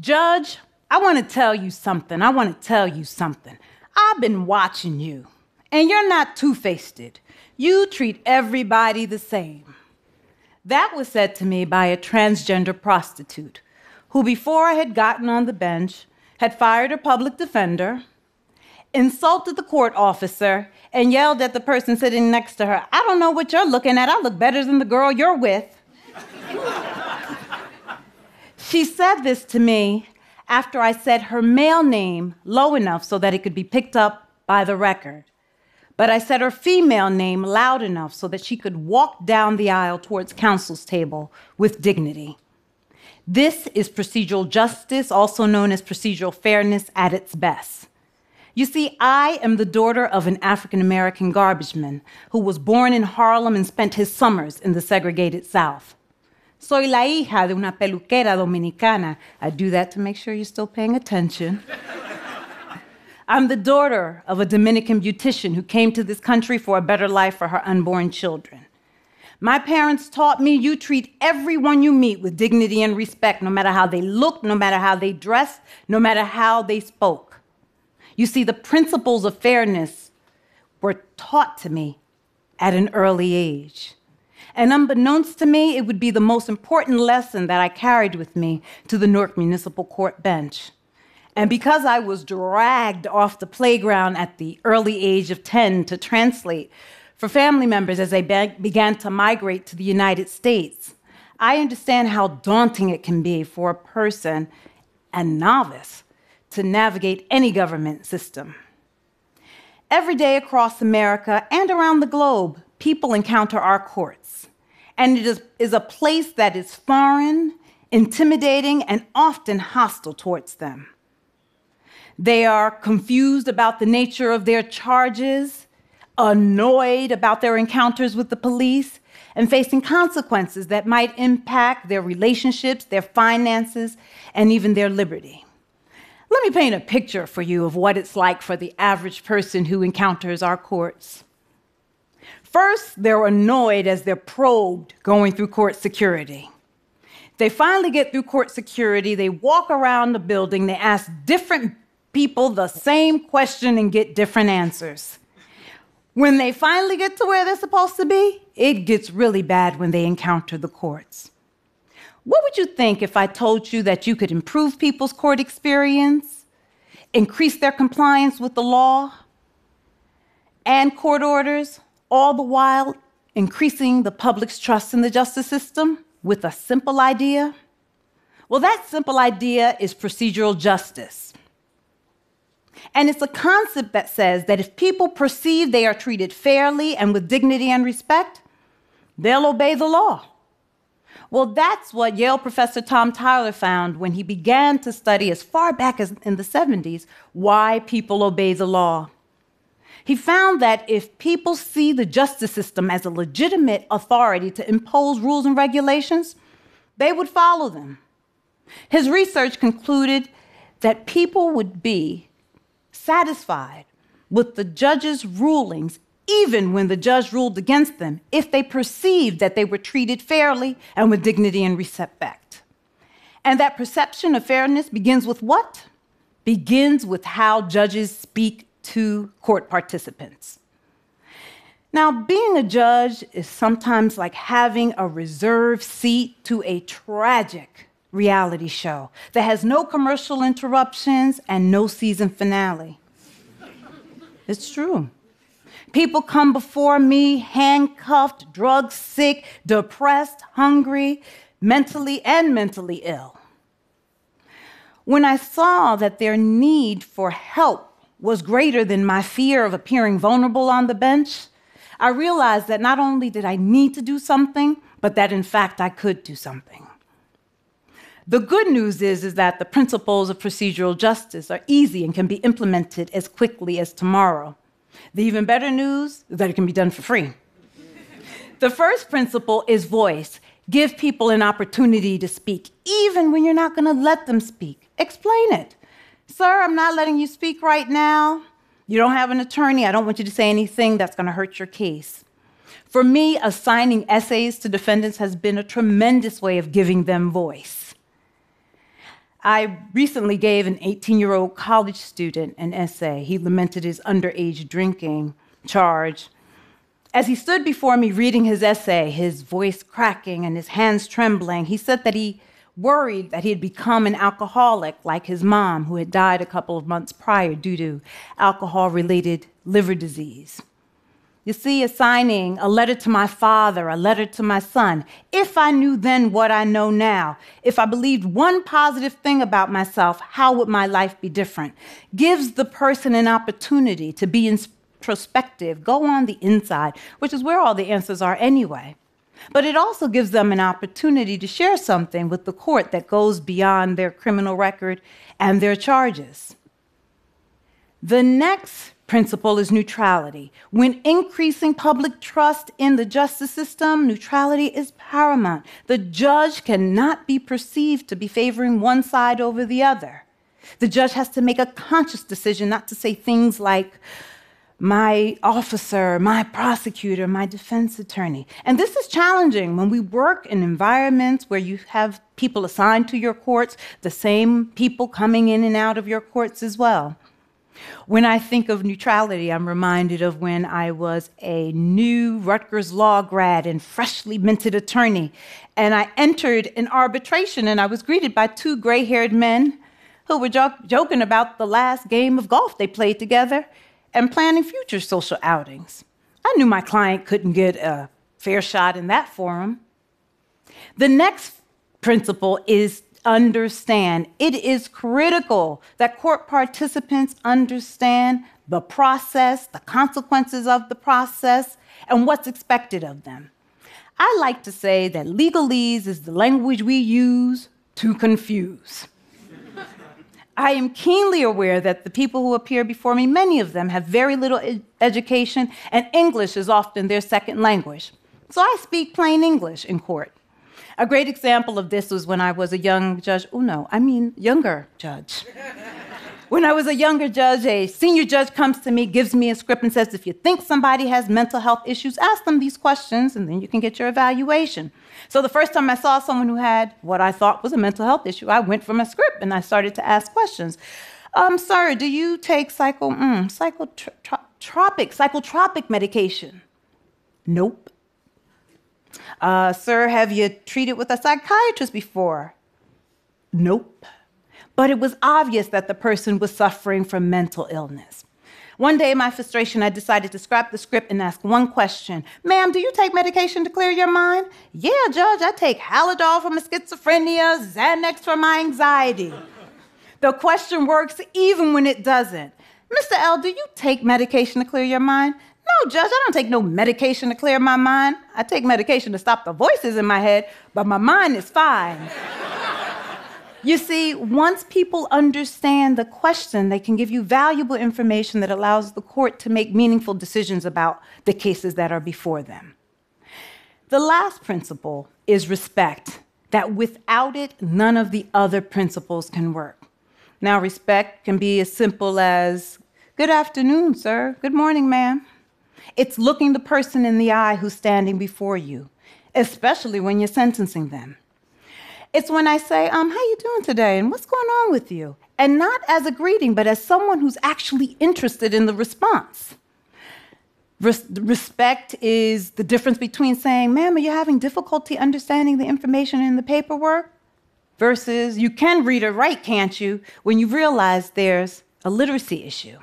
Judge, I want to tell you something. I've been watching you, and you're not two-faced. You treat everybody the same. That was said to me by a transgender prostitute who, before I had gotten on the bench, had fired her public defender, insulted the court officer, and yelled at the person sitting next to her, "I don't know what you're looking at. I look better than the girl you're with." She said this to me after I said her male name low enough so that it could be picked up by the record. But I said her female name loud enough so that she could walk down the aisle towards counsel's table with dignity. This is procedural justice, also known as procedural fairness, at its best. You see, I am the daughter of an African-American garbage man who was born in Harlem and spent his summers in the segregated South. Soy la hija de una peluquera dominicana. I do that to make sure you're still paying attention. I'm the daughter of a Dominican beautician who came to this country for a better life for her unborn children. My parents taught me you treat everyone you meet with dignity and respect, no matter how they looked, no matter how they dressed, no matter how they spoke. You see, the principles of fairness were taught to me at an early age. And unbeknownst to me, it would be the most important lesson that I carried with me to the Newark Municipal Court bench. And because I was dragged off the playground at the early age of 10 to translate for family members as they began to migrate to the United States, I understand how daunting it can be for a person, a novice, to navigate any government system. Every day across America and around the globe, people encounter our courts. And it is a place that is foreign, intimidating, and often hostile towards them. They are confused about the nature of their charges, annoyed about their encounters with the police, and facing consequences that might impact their relationships, their finances, and even their liberty. Let me paint a picture for you of what it's like for the average person who encounters our courts. First, they're annoyed as they're probed going through court security. They finally get through court security, they walk around the building, they ask different people the same question and get different answers. When they finally get to where they're supposed to be, it gets really bad when they encounter the courts. What would you think if I told you that you could improve people's court experience, increase their compliance with the law and court orders, all the while increasing the public's trust in the justice system with a simple idea? Well, that simple idea is procedural justice. And it's a concept that says that if people perceive they are treated fairly and with dignity and respect, they'll obey the law. Well, that's what Yale professor Tom Tyler found when he began to study as far back as in the 70s why people obey the law. He found that if people see the justice system as a legitimate authority to impose rules and regulations, they would follow them. His research concluded that people would be satisfied with the judge's rulings even when the judge ruled against them, if they perceived that they were treated fairly and with dignity and respect. And that perception of fairness begins with what? Begins with how judges speak to court participants. Now, being a judge is sometimes like having a reserved seat to a tragic reality show that has no commercial interruptions and no season finale. It's true. People come before me handcuffed, drug sick, depressed, hungry, mentally ill. When I saw that their need for help was greater than my fear of appearing vulnerable on the bench, I realized that not only did I need to do something, but that in fact I could do something. The good news is that the principles of procedural justice are easy and can be implemented as quickly as tomorrow. The even better news is that it can be done for free. The first principle is voice. Give people an opportunity to speak, even when you're not going to let them speak. Explain it. "Sir, I'm not letting you speak right now. You don't have an attorney. I don't want you to say anything that's going to hurt your case." For me, assigning essays to defendants has been a tremendous way of giving them voice. I recently gave an 18-year-old college student an essay. He lamented his underage drinking charge. As he stood before me reading his essay, his voice cracking and his hands trembling, he said that he worried that he had become an alcoholic like his mom, who had died a couple of months prior due to alcohol-related liver disease. You see, assigning a letter to my father, a letter to my son, if I knew then what I know now, if I believed one positive thing about myself, how would my life be different, gives the person an opportunity to be introspective, go on the inside, which is where all the answers are anyway. But it also gives them an opportunity to share something with the court that goes beyond their criminal record and their charges. The next principle is neutrality. When increasing public trust in the justice system, neutrality is paramount. The judge cannot be perceived to be favoring one side over the other. The judge has to make a conscious decision not to say things like, my officer, my prosecutor, my defense attorney. And this is challenging when we work in environments where you have people assigned to your courts, the same people coming in and out of your courts as well. When I think of neutrality, I'm reminded of when I was a new Rutgers Law grad and freshly minted attorney, and I entered an arbitration, and I was greeted by two gray-haired men who were joking about the last game of golf they played together and planning future social outings. I knew my client couldn't get a fair shot in that forum. The next principle is understand. It is critical that court participants understand the process, the consequences of the process, and what's expected of them. I like to say that legalese is the language we use to confuse. I am keenly aware that the people who appear before me, many of them have very little education, and English is often their second language. So I speak plain English in court. A great example of this was when I was a young judge. Oh, no, I mean younger judge. When I was a younger judge, a senior judge comes to me, gives me a script and says, if you think somebody has mental health issues, ask them these questions, and then you can get your evaluation. So the first time I saw someone who had what I thought was a mental health issue, I went for my script, and I started to ask questions. Sir, do you take psychotropic medication? Nope. Sir, have you treated with a psychiatrist before? Nope. But it was obvious that the person was suffering from mental illness. One day in my frustration, I decided to scrap the script and ask one question. Ma'am, do you take medication to clear your mind? Yeah, Judge, I take Halidol for my schizophrenia, Xanax for my anxiety. The question works even when it doesn't. Mr. L, do you take medication to clear your mind? No, Judge, I don't take no medication to clear my mind. I take medication to stop the voices in my head, but my mind is fine. You see, once people understand the question, they can give you valuable information that allows the court to make meaningful decisions about the cases that are before them. The last principle is respect, that without it, none of the other principles can work. Now, respect can be as simple as, good afternoon, sir. Good morning, ma'am. It's looking the person in the eye who's standing before you, especially when you're sentencing them. It's when I say, how you doing today, and what's going on with you? And not as a greeting, but as someone who's actually interested in the response. Respect is the difference between saying, ma'am, are you having difficulty understanding the information in the paperwork? Versus, you can read or write, can't you, when you realize there's a literacy issue.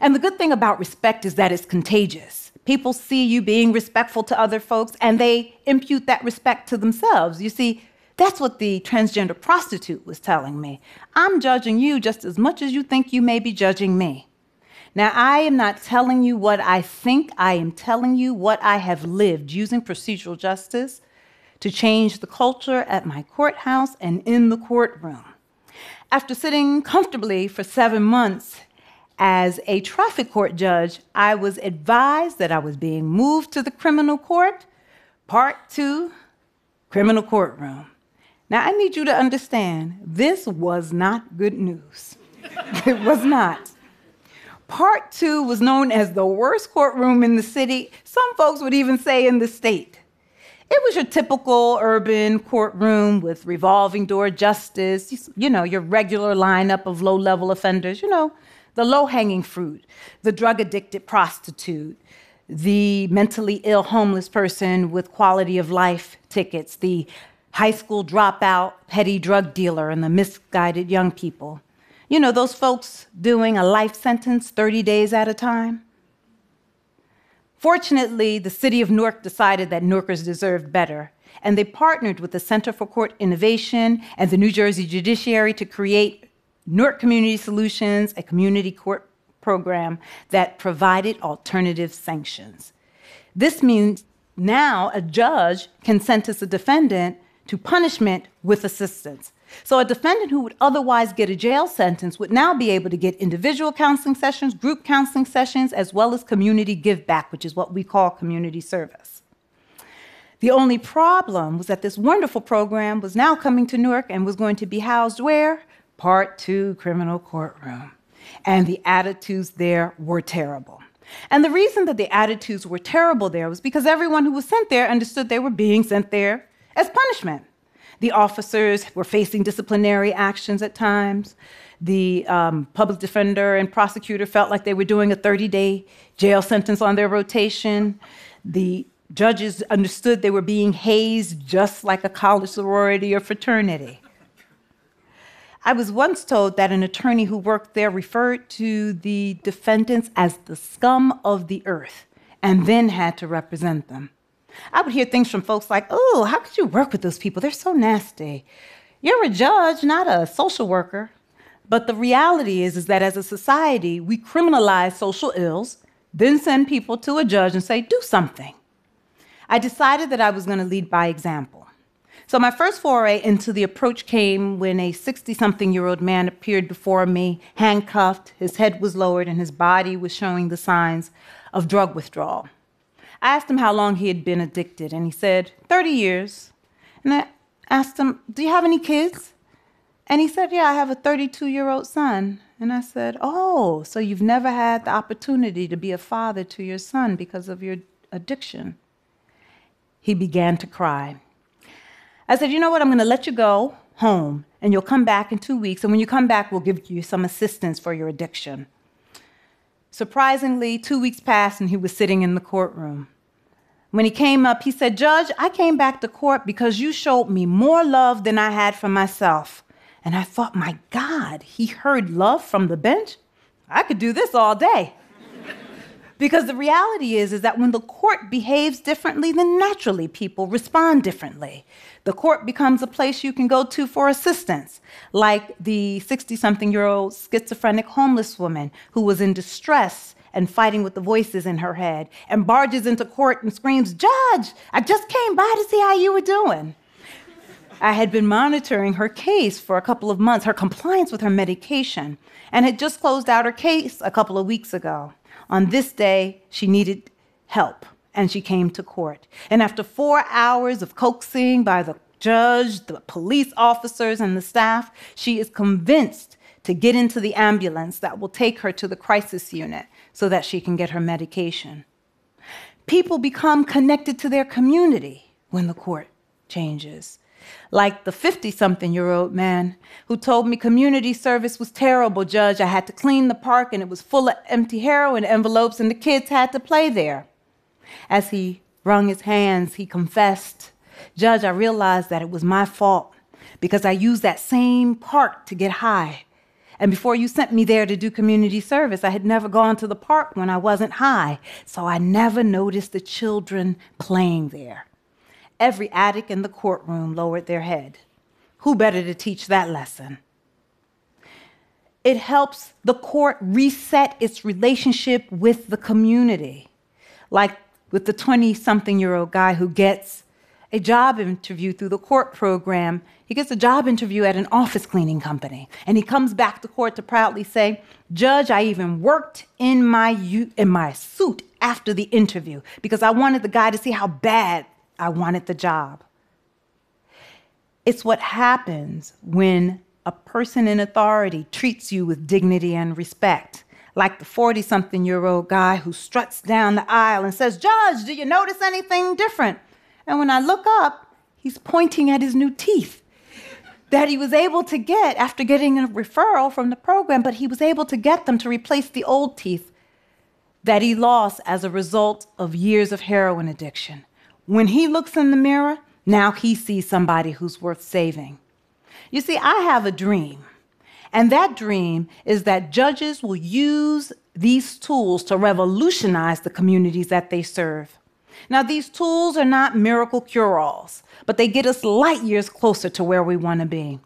And the good thing about respect is that it's contagious. People see you being respectful to other folks, and they impute that respect to themselves. You see, that's what the transgender prostitute was telling me. I'm judging you just as much as you think you may be judging me. Now, I am not telling you what I think. I am telling you what I have lived, using procedural justice to change the culture at my courthouse and in the courtroom. After sitting comfortably for 7 months as a traffic court judge, I was advised that I was being moved to the criminal court, Part 2, criminal courtroom. Now, I need you to understand, this was not good news. It was not. Part 2 was known as the worst courtroom in the city. Some folks would even say in the state. It was your typical urban courtroom with revolving door justice, you know, your regular lineup of low-level offenders, you know, the low-hanging fruit, the drug-addicted prostitute, the mentally ill homeless person with quality of life tickets, the high school dropout petty drug dealer, and the misguided young people. You know, those folks doing a life sentence 30 days at a time. Fortunately, the city of Newark decided that Newarkers deserved better, and they partnered with the Center for Court Innovation and the New Jersey Judiciary to create Newark Community Solutions, a community court program that provided alternative sanctions. This means now a judge can sentence a defendant to punishment with assistance. So a defendant who would otherwise get a jail sentence would now be able to get individual counseling sessions, group counseling sessions, as well as community give back, which is what we call community service. The only problem was that this wonderful program was now coming to Newark and was going to be housed where? Part 2 criminal courtroom. And the attitudes there were terrible. And the reason that the attitudes were terrible there was because everyone who was sent there understood they were being sent there as punishment. The officers were facing disciplinary actions at times. The public defender and prosecutor felt like they were doing a 30-day jail sentence on their rotation. The judges understood they were being hazed just like a college sorority or fraternity. I was once told that an attorney who worked there referred to the defendants as the scum of the earth and then had to represent them. I would hear things from folks like, oh, how could you work with those people? They're so nasty. You're a judge, not a social worker. But the reality is that as a society, we criminalize social ills, then send people to a judge and say, do something. I decided that I was going to lead by example. So my first foray into the approach came when a 60-something-year-old man appeared before me, handcuffed, his head was lowered, and his body was showing the signs of drug withdrawal. I asked him how long he had been addicted, and he said, 30 years. And I asked him, do you have any kids? And he said, yeah, I have a 32-year-old son. And I said, oh, so you've never had the opportunity to be a father to your son because of your addiction. He began to cry. I said, you know what, I'm going to let you go home, and you'll come back in 2 weeks, and when you come back, we'll give you some assistance for your addiction. Surprisingly, 2 weeks passed and he was sitting in the courtroom. When he came up, he said, Judge, I came back to court because you showed me more love than I had for myself. And I thought, my God, he heard love from the bench? I could do this all day. Because the reality is that when the court behaves differently, then naturally people respond differently. The court becomes a place you can go to for assistance, like the 60-something-year-old schizophrenic homeless woman who was in distress and fighting with the voices in her head and barges into court and screams, Judge, I just came by to see how you were doing. I had been monitoring her case for a couple of months, her compliance with her medication, and had just closed out her case a couple of weeks ago. On this day, she needed help, and she came to court. And after 4 hours of coaxing by the judge, the police officers, and the staff, she is convinced to get into the ambulance that will take her to the crisis unit so that she can get her medication. People become connected to their community when the court changes. Like the 50-something-year-old man who told me community service was terrible, Judge. I had to clean the park, and it was full of empty heroin envelopes, and the kids had to play there. As he wrung his hands, he confessed, Judge, I realized that it was my fault because I used that same park to get high. And before you sent me there to do community service, I had never gone to the park when I wasn't high, so I never noticed the children playing there. Every addict in the courtroom lowered their head. Who better to teach that lesson? It helps the court reset its relationship with the community, like with the 20-something-year-old guy who gets a job interview through the court program. He gets a job interview at an office cleaning company, and he comes back to court to proudly say, Judge, I even worked in my suit after the interview because I wanted the guy to see how bad I wanted the job. It's what happens when a person in authority treats you with dignity and respect, like the 40-something-year-old guy who struts down the aisle and says, Judge, do you notice anything different? And when I look up, he's pointing at his new teeth that he was able to get after getting a referral from the program, but he was able to get them to replace the old teeth that he lost as a result of years of heroin addiction. When he looks in the mirror, now he sees somebody who's worth saving. You see, I have a dream, and that dream is that judges will use these tools to revolutionize the communities that they serve. Now, these tools are not miracle cure-alls, but they get us light years closer to where we want to be.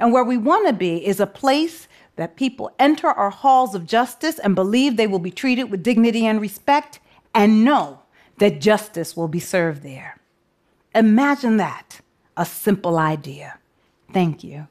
And where we want to be is a place that people enter our halls of justice and believe they will be treated with dignity and respect, and know that justice will be served there. Imagine that, a simple idea. Thank you.